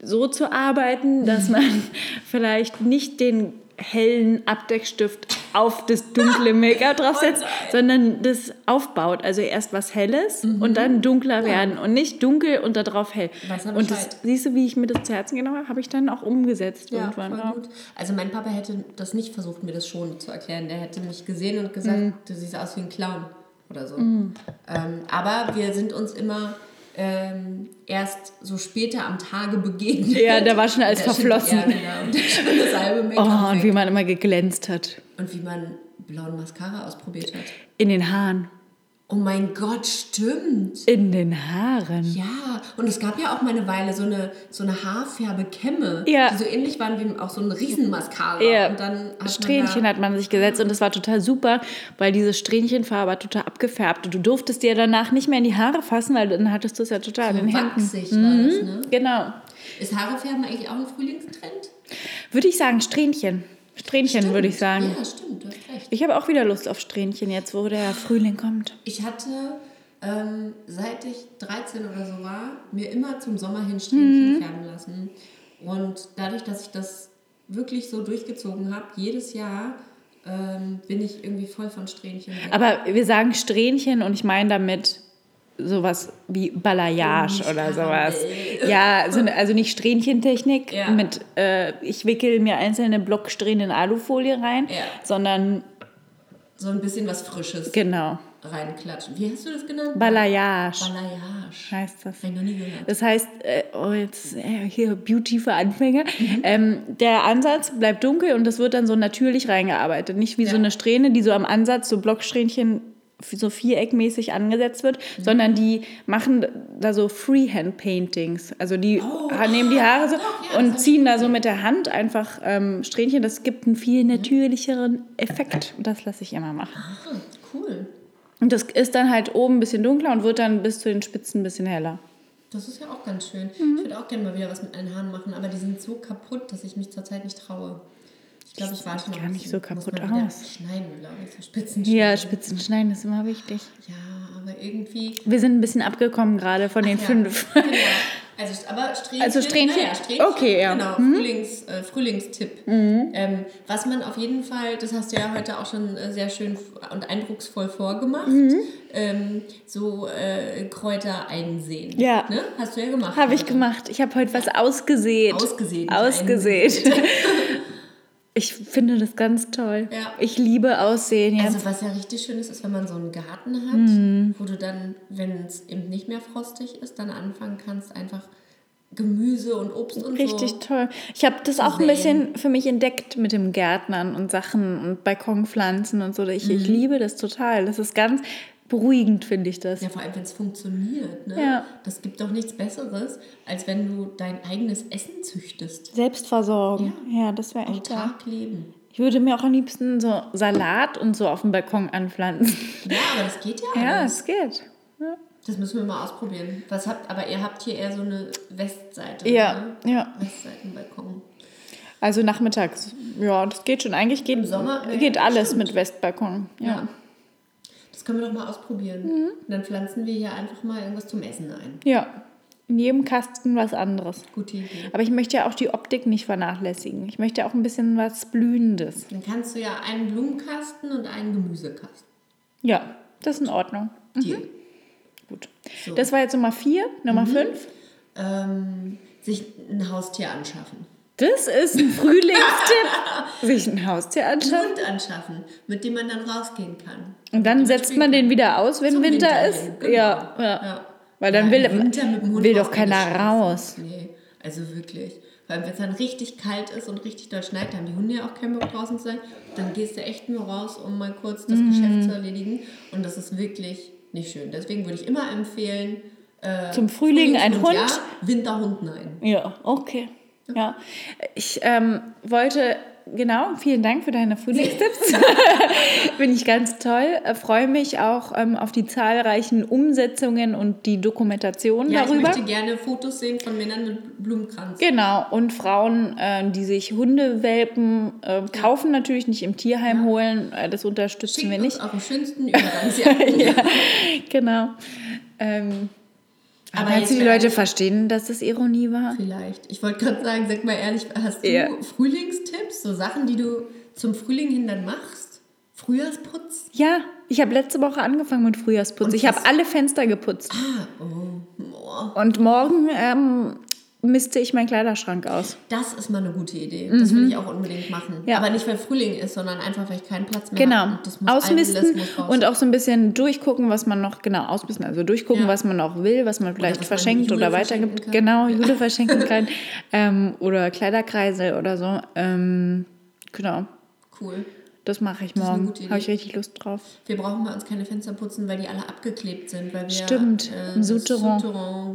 so zu arbeiten, dass man vielleicht nicht den hellen Abdeckstift auf das dunkle Make-up draufsetzt, sondern das aufbaut. Also erst was Helles und dann dunkler werden und nicht dunkel und da drauf hell. Und das, siehst du, wie ich mir das zu Herzen genommen habe, habe ich dann auch umgesetzt. Ja, irgendwann voll gut. Also mein Papa hätte das nicht versucht, mir das schon zu erklären. Der hätte mich gesehen und gesagt, du siehst aus wie ein Clown oder so. Aber wir sind uns immer erst so später am Tage begegnet. Ja, da war schon alles verflossen. Schon das halbe Make-up und wie man immer geglänzt hat. Und wie man blauen Mascara ausprobiert hat. In den Haaren. Oh mein Gott, stimmt. In den Haaren. Ja, und es gab ja auch mal eine Weile so eine Haarfärbe-Kämme, die so ähnlich waren wie auch so ein Riesenmascara. Ja. Und dann Strähnchen hat man sich gesetzt und das war total super, weil diese Strähnchenfarbe war total abgefärbt und du durftest dir danach nicht mehr in die Haare fassen, weil dann hattest du es ja total so in den Händen. Wachsig war das, ne? Genau. Ist Haarefärben eigentlich auch ein Frühlingstrend? Würde ich sagen, Strähnchen. Strähnchen, würde ich sagen. Ja, stimmt, du hast recht. Ich habe auch wieder Lust auf Strähnchen jetzt, wo der Frühling kommt. Ich hatte, seit ich 13 oder so war, mir immer zum Sommer hin Strähnchen färben lassen. Und dadurch, dass ich das wirklich so durchgezogen habe, jedes Jahr bin ich irgendwie voll von Strähnchen. Aber wir sagen Strähnchen und ich meine damit sowas wie Balayage oder sowas. Ja, also nicht Strähnchentechnik mit ich wickel mir einzelne Blocksträhnen in Alufolie rein, sondern so ein bisschen was Frisches reinklatschen. Wie hast du das genannt? Balayage. Balayage heißt das. Habe ich noch nie gehört. Das heißt, hier Beauty für Anfänger. Der Ansatz bleibt dunkel und das wird dann so natürlich reingearbeitet. Nicht wie so eine Strähne, die so am Ansatz so Blocksträhnchen so viereckmäßig angesetzt wird, sondern die machen da so Freehand-Paintings. Also die nehmen die Haare so und ziehen da so mit der Hand einfach Strähnchen. Das gibt einen viel natürlicheren Effekt. Und das lasse ich immer machen. Ah, cool. Und das ist dann halt oben ein bisschen dunkler und wird dann bis zu den Spitzen ein bisschen heller. Das ist ja auch ganz schön. Ich würde auch gerne mal wieder was mit meinen Haaren machen, aber die sind so kaputt, dass ich mich zurzeit nicht traue. Ich glaube, ich war schon gar nicht so kaputt aus. Schneiden, glaube ich, so Spitzenschneiden. Ja, Spitzenschneiden ist immer wichtig. Ja, aber irgendwie... Wir sind ein bisschen abgekommen gerade von den 5. Genau. Aber Strähnchen... Also Strähnchen? Ja, Strähnchen, okay, ja. Genau, Frühlingstipp. Was man auf jeden Fall, das hast du ja heute auch schon sehr schön und eindrucksvoll vorgemacht, Kräuter einsehen. Ja. Ne? Hast du ja gemacht. Habe ich gemacht. Ich habe heute was ausgesät. Ausgesät. Ich finde das ganz toll. Ja. Ich liebe Aussehen jetzt. Also was ja richtig schön ist, ist, wenn man so einen Garten hat, wo du dann, wenn es eben nicht mehr frostig ist, dann anfangen kannst, einfach Gemüse und Obst und richtig so. Richtig toll. Ich habe das auch ein bisschen für mich entdeckt mit dem Gärtnern und Sachen und Balkonpflanzen und so. Ich liebe das total. Das ist ganz beruhigend, finde ich das. Ja, vor allem, wenn es funktioniert. Ne? Ja. Das gibt doch nichts Besseres, als wenn du dein eigenes Essen züchtest. Selbstversorgen. Ja, das wäre echt toll. Autark leben. Ich würde mir auch am liebsten so Salat und so auf dem Balkon anpflanzen. Ja, aber das geht ja. Ja, es geht. Ja. Das müssen wir mal ausprobieren. Aber ihr habt hier eher so eine Westseite. Ja, ne? Ja. Westseitenbalkon. Also nachmittags. Ja, das geht schon. Eigentlich geht, im Sommer, geht alles stimmt. Mit Westbalkon. Ja. Ja. Das können wir doch mal ausprobieren. Mhm. Und dann pflanzen wir hier einfach mal irgendwas zum Essen ein. Ja, in jedem Kasten was anderes. Gute Idee. Aber ich möchte ja auch die Optik nicht vernachlässigen. Ich möchte auch ein bisschen was Blühendes. Dann kannst du ja einen Blumenkasten und einen Gemüsekasten. Ja, das ist in Ordnung. Mhm. Deal. Gut. So. Das war jetzt Nummer 4. Nummer 5. Sich ein Haustier anschaffen. Das ist ein Frühlingstipp. Sich ein Haustier anschaffen. Hund anschaffen, mit dem man dann rausgehen kann. Und dann setzt man den wieder aus, wenn Winter ist. Genau. Ja, ja. Ja. Weil dann will doch keiner raus. Nee, also wirklich. Vor allem, wenn es dann richtig kalt ist und richtig doll schneit, dann haben die Hunde ja auch keinen Bock draußen zu sein. Dann gehst du echt nur raus, um mal kurz das Geschäft zu erledigen. Und das ist wirklich nicht schön. Deswegen würde ich immer empfehlen, zum Frühling ein Hund. Ja, Winterhund nein. Ja, okay. Ja, ich wollte, genau, vielen Dank für deine Frühlingstipps. Finde ich ganz toll. Freue mich auch auf die zahlreichen Umsetzungen und die Dokumentation darüber. Ich möchte gerne Fotos sehen von Männern mit Blumenkranz. Genau, und Frauen, die sich Hundewelpen kaufen, natürlich nicht im Tierheim holen. Das unterstützen wir nicht. Auf den schönsten Übergangsjahr. Ja, genau. Aber meinst du, die Leute verstehen, dass das Ironie war? Vielleicht. Ich wollte gerade sagen, sag mal ehrlich, hast du Frühlingstipps? So Sachen, die du zum Frühling hin dann machst? Frühjahrsputz? Ja, ich habe letzte Woche angefangen mit Frühjahrsputz. Und ich habe alle Fenster geputzt. Und morgen misste ich meinen Kleiderschrank aus. Das ist mal eine gute Idee. Das will ich auch unbedingt machen. Ja. Aber nicht, weil Frühling ist, sondern einfach, weil ich keinen Platz mehr habe. Genau. Ausmisten und auch so ein bisschen durchgucken, was man noch, was man noch will, was man vielleicht verschenkt oder weitergibt. Genau, Jule verschenken kann. Oder Kleiderkreisel oder so. Genau. Cool. Das mache ich morgen. Habe ich richtig Lust drauf. Wir brauchen bei uns keine Fenster putzen, weil die alle abgeklebt sind. Weil wir im Souterrain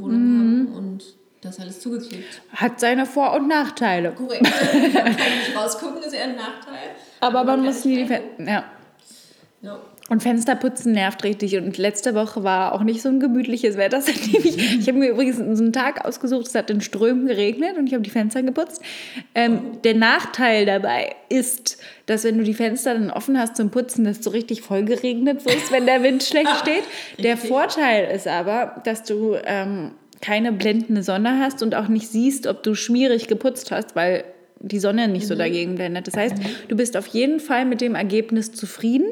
wohnen haben und das alles zugeklebt. Hat seine Vor- und Nachteile. Korrekt. Man kann nicht rausgucken, ist eher ein Nachteil. Aber man muss nie die Fenster... Ja. No. Und Fensterputzen nervt richtig. Und letzte Woche war auch nicht so ein gemütliches Wetter. Ich habe mir übrigens so einen Tag ausgesucht, es hat in Strömen geregnet und ich habe die Fenster geputzt. Der Nachteil dabei ist, dass wenn du die Fenster dann offen hast zum Putzen, dass du richtig voll geregnet wirst, wenn der Wind schlecht steht. Der Vorteil ist aber, dass du... keine blendende Sonne hast und auch nicht siehst, ob du schmierig geputzt hast, weil die Sonne nicht so dagegen blendet. Das heißt, du bist auf jeden Fall mit dem Ergebnis zufrieden,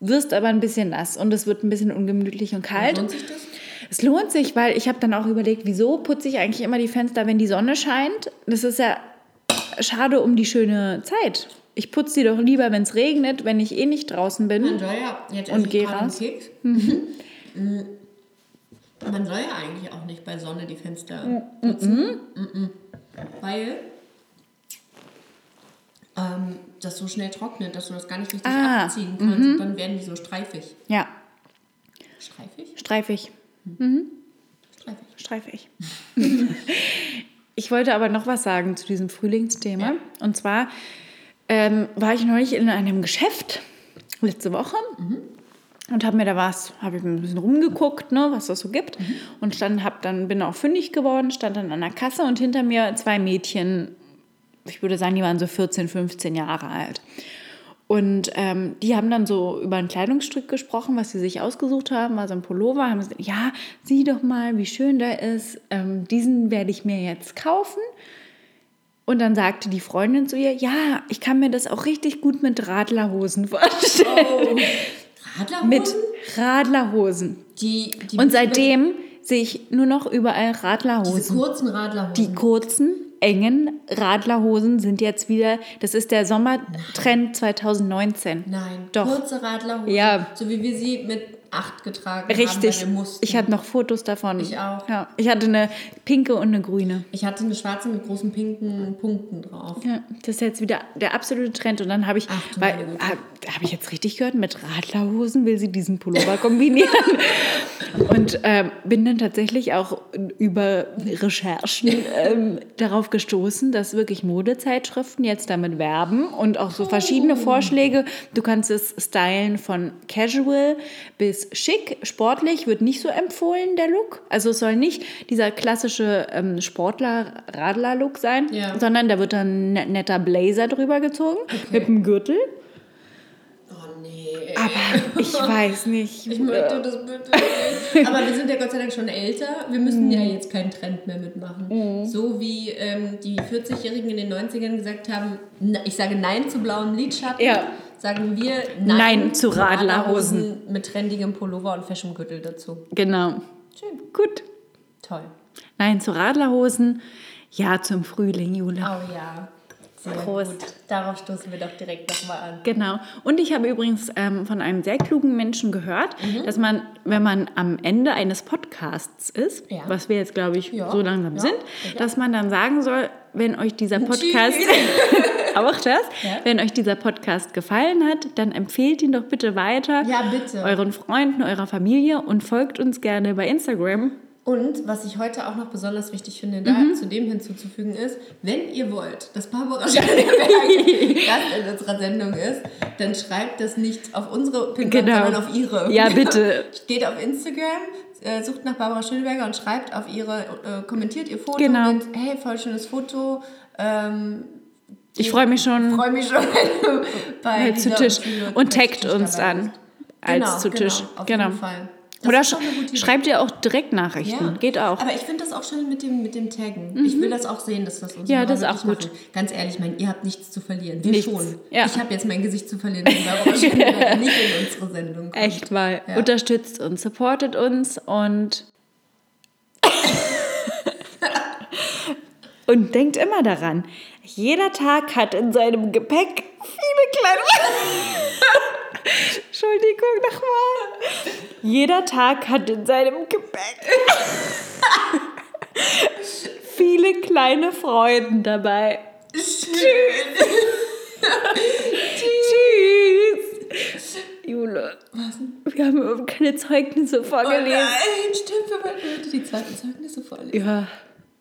wirst aber ein bisschen nass und es wird ein bisschen ungemütlich und kalt. Lohnt sich das? Es lohnt sich, weil ich habe dann auch überlegt, wieso putze ich eigentlich immer die Fenster, wenn die Sonne scheint? Das ist ja schade um die schöne Zeit. Ich putze die doch lieber, wenn es regnet, wenn ich eh nicht draußen bin und gehe raus. Man soll ja eigentlich auch nicht bei Sonne die Fenster putzen. Weil das so schnell trocknet, dass du das gar nicht richtig abziehen kannst. Und dann werden die so streifig. Ja. Streifig? Streifig. Streifig. Ich wollte aber noch was sagen zu diesem Frühlingsthema. Ja. Und zwar war ich neulich in einem Geschäft, letzte Woche. Und habe ich ein bisschen rumgeguckt, ne, was das so gibt. Und dann bin auch fündig geworden, stand dann an der Kasse und hinter mir 2 Mädchen, ich würde sagen, die waren so 14, 15 Jahre alt. Und die haben dann so über ein Kleidungsstück gesprochen, was sie sich ausgesucht haben, also ein Pullover, haben gesagt, ja, sieh doch mal, wie schön der ist, diesen werde ich mir jetzt kaufen. Und dann sagte die Freundin zu ihr, ja, ich kann mir das auch richtig gut mit Radlerhosen vorstellen. Oh. Radlerhosen? Mit Radlerhosen. Die und seitdem sehe ich nur noch überall Radlerhosen. Diese kurzen Radlerhosen. Die kurzen, engen Radlerhosen sind jetzt wieder, das ist der Sommertrend 2019. Nein, doch. Kurze Radlerhosen, so wie wir sie mit 8 getragen haben, weil wir mussten. Ich hatte noch Fotos davon. Ich auch. Ja. Ich hatte eine pinke und eine grüne. Ich hatte eine schwarze mit großen pinken Punkten drauf. Ja, das ist jetzt wieder der absolute Trend. Und dann habe ich, habe ich jetzt richtig gehört, mit Radlerhosen will sie diesen Pullover kombinieren. Und bin dann tatsächlich auch über Recherchen darauf gestoßen, dass wirklich Modezeitschriften jetzt damit werben und auch so verschiedene Vorschläge. Du kannst es stylen von casual bis schick. Sportlich wird nicht so empfohlen, der Look. Also es soll nicht dieser klassische Sportler-Radler-Look sein, ja, sondern da wird dann ein netter Blazer drüber gezogen, okay, mit einem Gürtel. Aber ich weiß nicht. Ich möchte das bitte nicht. Aber wir sind ja Gott sei Dank schon älter. Wir müssen ja jetzt keinen Trend mehr mitmachen. So wie die 40-Jährigen in den 90ern gesagt haben, ich sage Nein zu blauen Lidschatten, sagen wir Nein zu Radlerhosen mit trendigem Pullover und feschem Gürtel dazu. Genau. Schön. Gut. Toll. Nein zu Radlerhosen, Ja zum Frühling, Jula. Oh ja. Sehr Prost. Gut. Darauf stoßen wir doch direkt nochmal an. Genau. Und ich habe übrigens von einem sehr klugen Menschen gehört, dass man, wenn man am Ende eines Podcasts ist, was wir jetzt, glaube ich, so langsam sind, dass man dann sagen soll, wenn euch dieser Podcast auch das, wenn euch dieser Podcast gefallen hat, dann empfehlt ihn doch bitte weiter euren Freunden, eurer Familie und folgt uns gerne bei Instagram. Und was ich heute auch noch besonders wichtig finde, da zu dem hinzuzufügen ist, wenn ihr wollt, dass Barbara Schöneberger Gast in unserer Sendung ist, dann schreibt das nicht auf unsere Pinwand, sondern auf ihre. Ja, bitte. Geht auf Instagram, sucht nach Barbara Schöneberger und schreibt auf ihre, kommentiert ihr Foto mit, hey, voll schönes Foto, ich freue mich schon bei Zu Tisch und taggt uns an als Zu Tisch. Genau, auf jeden Fall. Das oder schreibt ihr auch direkt Nachrichten. Ja. Geht auch. Aber ich finde das auch schön mit dem Taggen. Ich will das auch sehen, dass das uns das auch gut machen. Ganz ehrlich, ihr habt nichts zu verlieren. Wir nichts. Schon. Ja. Ich habe jetzt mein Gesicht zu verlieren. Warum nicht in unsere Sendung kommt. Echt mal. Ja. Unterstützt uns, supportet uns und denkt immer daran, jeder Tag hat in seinem Gepäck viele kleine... Entschuldigung, nochmal. Jeder Tag hat in seinem Gepäck viele kleine Freuden dabei. Tschüss. Jule, was? Wir haben keine Zeugnisse vorgelesen. Oh nein, stimmt, wir wollten heute die zweiten Zeugnisse vorlesen. Ja.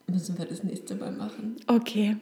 Müssen wir das nächste Mal machen. Okay.